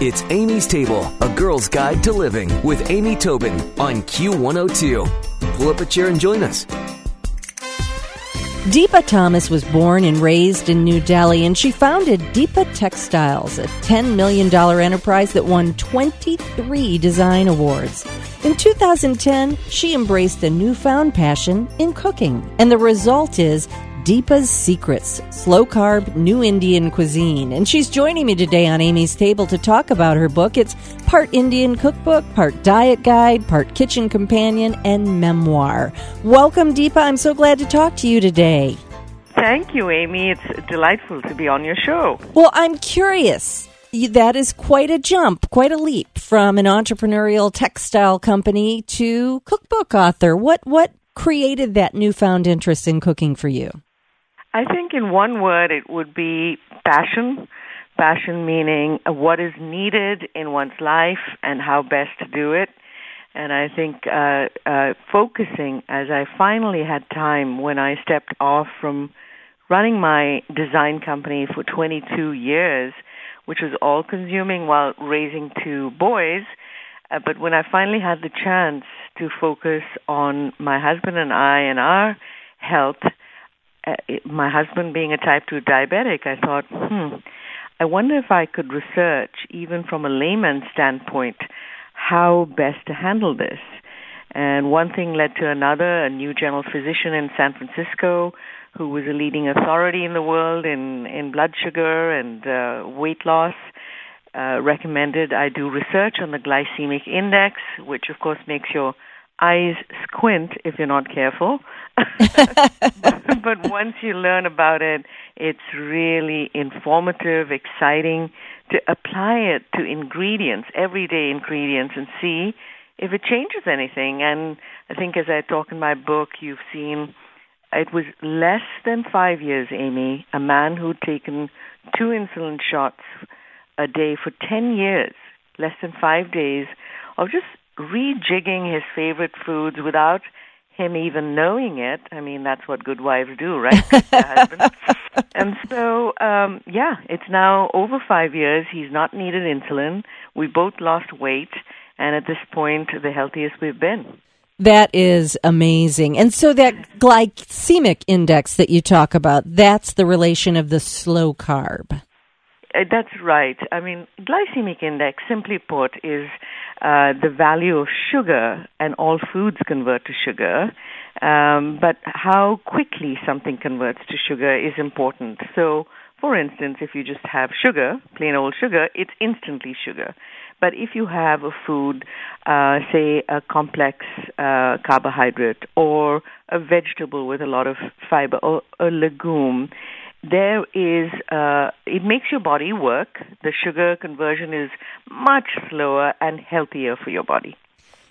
It's Amy's Table, a girl's guide to living with Amy Tobin on Q102. Pull up a chair and join us. Deepa Thomas was born and raised in New Delhi, and she founded Deepa Textiles, a $10 million enterprise that won 23 design awards. In 2010, she embraced a newfound passion in cooking, and the result is Deepa's Secrets, Slow Carb, New Indian Cuisine. And she's joining me today on Amy's Table to talk about her book. It's part Indian cookbook, part diet guide, part kitchen companion, and memoir. Welcome, Deepa. I'm so glad to talk to you today. Thank you, Amy. It's delightful to be on your show. Well, I'm curious. That is quite a jump, quite a leap from an entrepreneurial textile company to cookbook author. What created that newfound interest in cooking for you? I think in one word it would be passion. Passion meaning what is needed in one's life and how best to do it. And I think focusing, as I finally had time when I stepped off from running my design company for 22 years, which was all-consuming while raising two boys. But when I finally had the chance to focus on my husband and I and our health, my husband being a type 2 diabetic, I thought, I wonder if I could research, even from a layman's standpoint, how best to handle this. And one thing led to another. A new general physician in San Francisco who was a leading authority in the world in blood sugar and weight loss recommended I do research on the glycemic index, which of course makes your eyes squint if you're not careful. But once you learn about it, it's really informative, exciting to apply it to ingredients, everyday ingredients, and see if it changes anything. And I think as I talk in my book, you've seen it was less than 5 years, Amy, a man who'd taken 2 insulin shots a day for 10 years, less than 5 days, of just rejigging his favorite foods without him even knowing it. I mean, that's what good wives do, right? And so, it's now over 5 years. He's not needed insulin. We both lost weight, and at this point, the healthiest we've been. That is amazing. And so that glycemic index that you talk about, that's the relation of the slow carb. That's right. I mean, glycemic index, simply put, is the value of sugar, and all foods convert to sugar, but how quickly something converts to sugar is important. So, for instance, if you just have sugar, plain old sugar, it's instantly sugar. But if you have a food, say a complex carbohydrate or a vegetable with a lot of fiber or a legume, there is, it makes your body work. The sugar conversion is much slower and healthier for your body.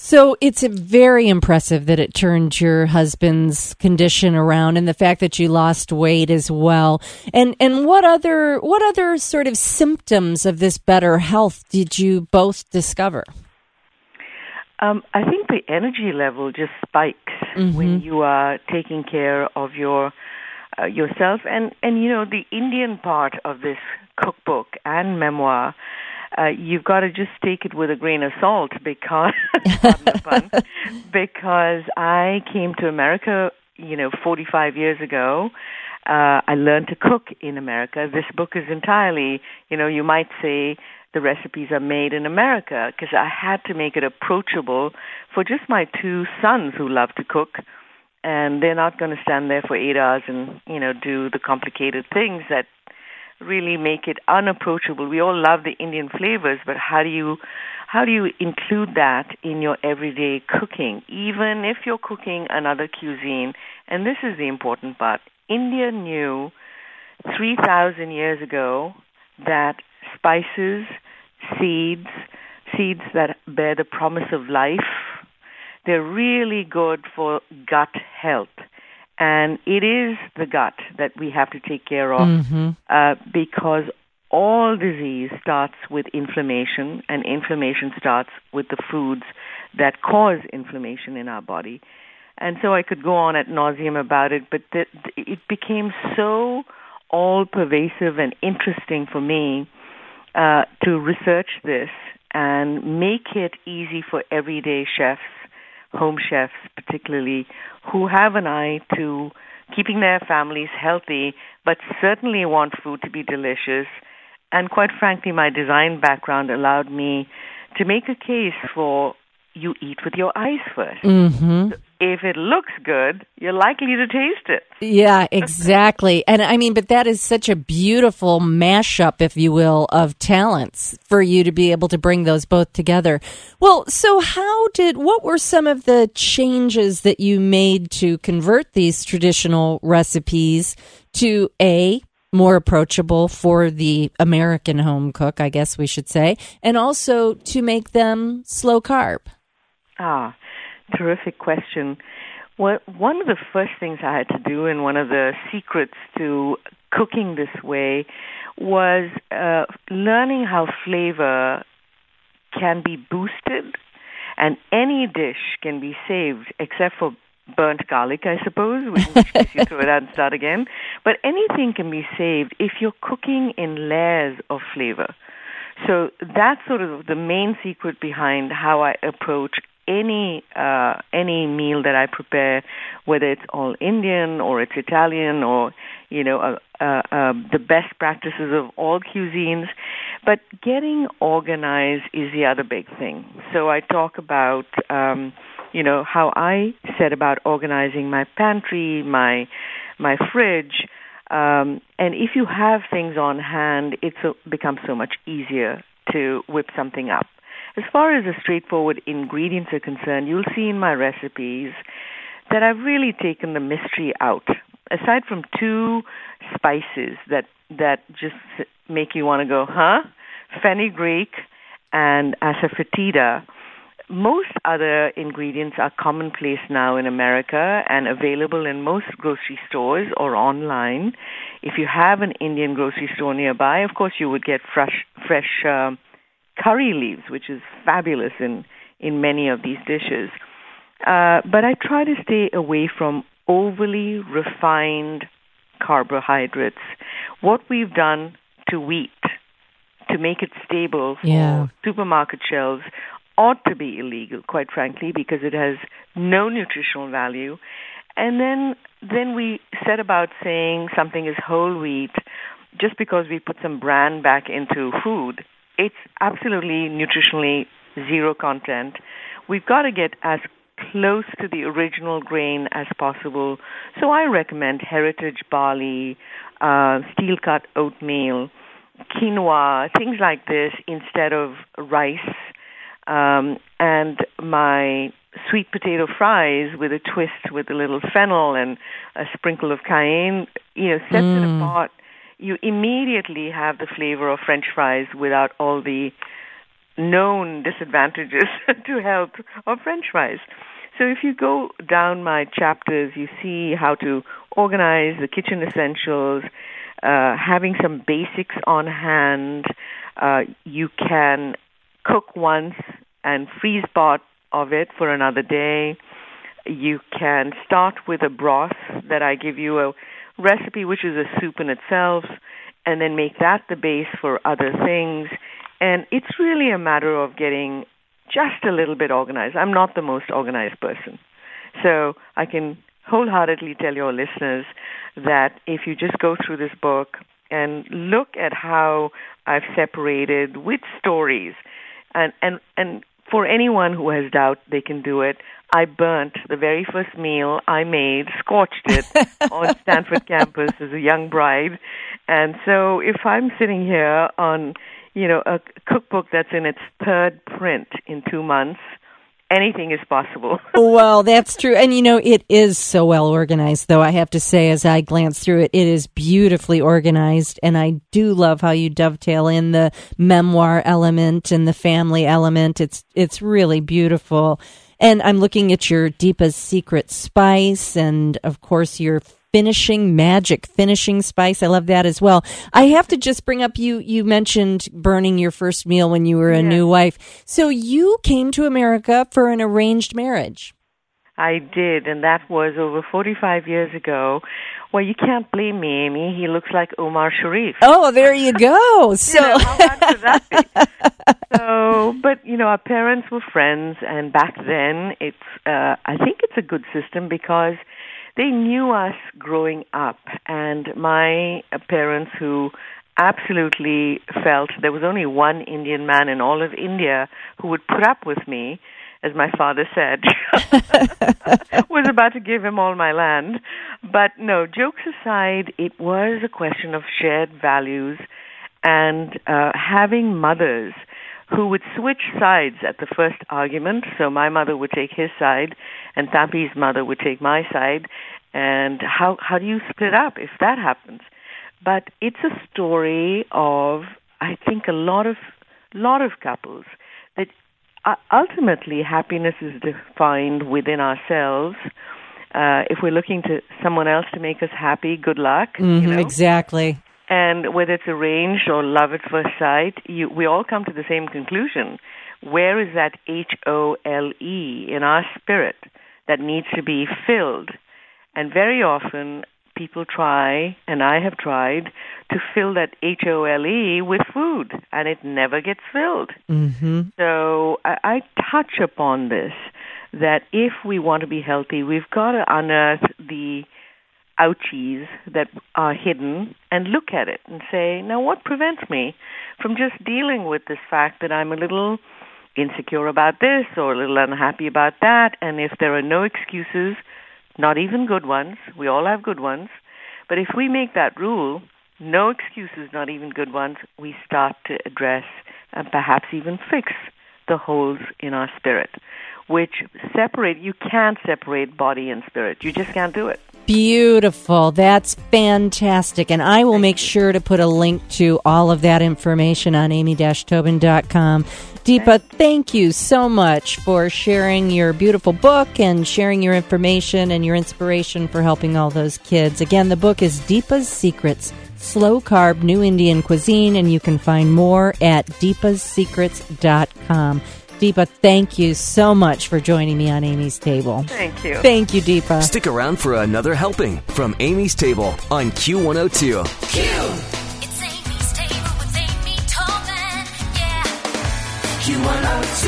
So it's very impressive that it turned your husband's condition around, and the fact that you lost weight as well. And what other sort of symptoms of this better health did you both discover? I think the energy level just spikes when you are taking care of yourself. And, you know, the Indian part of this cookbook and memoir, you've got to just take it with a grain of salt because, because I came to America, 45 years ago. I learned to cook in America. This book is entirely, you might say the recipes are made in America, because I had to make it approachable for just my 2 sons who love to cook. And they're not going to stand there for 8 hours and, do the complicated things that really make it unapproachable. We all love the Indian flavors, but how do you include that in your everyday cooking, even if you're cooking another cuisine? And this is the important part. India knew 3,000 years ago that spices, seeds that bear the promise of life, they're really good for gut health. And it is the gut that we have to take care of because all disease starts with inflammation, and inflammation starts with the foods that cause inflammation in our body. And so I could go on ad nauseum about it, but it became so all-pervasive and interesting for me to research this and make it easy for everyday chefs, home chefs particularly, who have an eye to keeping their families healthy, but certainly want food to be delicious. And quite frankly, my design background allowed me to make a case for you eat with your eyes first. Mm-hmm. If it looks good, you're likely to taste it. Yeah, exactly. And I mean, but that is such a beautiful mashup, if you will, of talents for you to be able to bring those both together. Well, so what were some of the changes that you made to convert these traditional recipes to more approachable for the American home cook, I guess we should say, and also to make them slow carb? Ah, terrific question. Well, one of the first things I had to do, and one of the secrets to cooking this way, was learning how flavor can be boosted, and any dish can be saved except for burnt garlic, I suppose, which case you throw it out and start again. But anything can be saved if you're cooking in layers of flavor. So that's sort of the main secret behind how I approach any meal that I prepare, whether it's all Indian or it's Italian or, the best practices of all cuisines. But getting organized is the other big thing. So I talk about how I set about organizing my pantry, my fridge. And if you have things on hand, it becomes so much easier to whip something up. As far as the straightforward ingredients are concerned, you'll see in my recipes that I've really taken the mystery out. Aside from two spices that just make you want to go, huh? Fenugreek and asafoetida. Most other ingredients are commonplace now in America and available in most grocery stores or online. If you have an Indian grocery store nearby, of course, you would get fresh curry leaves, which is fabulous in many of these dishes. But I try to stay away from overly refined carbohydrates. What we've done to wheat to make it stable for supermarket shelves ought to be illegal, quite frankly, because it has no nutritional value. And then we set about saying something is whole wheat just because we put some bran back into food. It's absolutely nutritionally zero content. We've got to get as close to the original grain as possible. So I recommend heritage barley, steel-cut oatmeal, quinoa, things like this instead of rice. And my sweet potato fries with a twist with a little fennel and a sprinkle of cayenne, sets it apart. You immediately have the flavor of French fries without all the known disadvantages to health of French fries. So if you go down my chapters, you see how to organize the kitchen essentials, having some basics on hand. You can cook once and freeze part of it for another day. You can start with a broth that I give you a recipe, which is a soup in itself, and then make that the base for other things. And it's really a matter of getting just a little bit organized. I'm not the most organized person. So I can wholeheartedly tell your listeners that if you just go through this book and look at how I've separated which stories, and for anyone who has doubt, they can do it. I burnt the very first meal I made, scorched it on Stanford campus as a young bride. And so if I'm sitting here on, a cookbook that's in its third print in 2 months, anything is possible. Well, that's true. And, it is so well organized, though. I have to say, as I glance through it, it is beautifully organized. And I do love how you dovetail in the memoir element and the family element. It's really beautiful. And I'm looking at your Deepa's Secret Spice and, of course, your finishing spice. I love that as well. I have to just bring up, you mentioned burning your first meal when you were a new wife. So you came to America for an arranged marriage. I did, and that was over 45 years ago. Well, you can't blame me, Amy. He looks like Omar Sharif. Oh, there you go. So, you know, how bad would that be? So, but, you know, our parents were friends, and back then, I think it's a good system because they knew us growing up, and my parents who absolutely felt there was only one Indian man in all of India who would put up with me, as my father said, was about to give him all my land. But no, jokes aside, it was a question of shared values and having mothers who would switch sides at the first argument. So my mother would take his side and Tapi's mother would take my side. And how do you split up if that happens? But it's a story of, I think, a lot of couples that ultimately happiness is defined within ourselves. If we're looking to someone else to make us happy, good luck. Mm-hmm, you know? Exactly. And whether it's arranged or love at first sight, we all come to the same conclusion. Where is that H-O-L-E in our spirit that needs to be filled? And very often people try, and I have tried, to fill that H-O-L-E with food, and it never gets filled. Mm-hmm. So I touch upon this, that if we want to be healthy, we've got to unearth the ouchies that are hidden and look at it and say, now what prevents me from just dealing with this fact that I'm a little insecure about this or a little unhappy about that? And if there are no excuses, not even good ones. We all have good ones. But if we make that rule, no excuses, not even good ones, we start to address and perhaps even fix the holes in our spirit, which separate, you can't separate body and spirit. You just can't do it. Beautiful. That's fantastic. And I will make sure to put a link to all of that information on amy-tobin.com. Deepa, thank you so much for sharing your beautiful book and sharing your information and your inspiration for helping all those kids. Again, the book is Deepa's Secrets, Slow Carb, New Indian Cuisine, and you can find more at deepasecrets.com. Deepa, thank you so much for joining me on Amy's Table. Thank you. Thank you, Deepa. Stick around for another helping from Amy's Table on Q102. Q! It's Amy's Table with Amy Tobin. Yeah. Q102.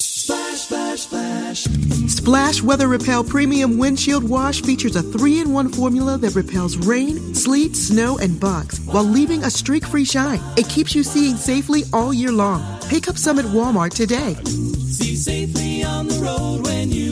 Splash, splash, splash. Splash Weather Repel Premium Windshield Wash features a 3-in-1 formula that repels rain, sleet, snow, and bugs while leaving a streak-free shine. It keeps you seeing safely all year long. Pick up some at Walmart today. See safely on the road when you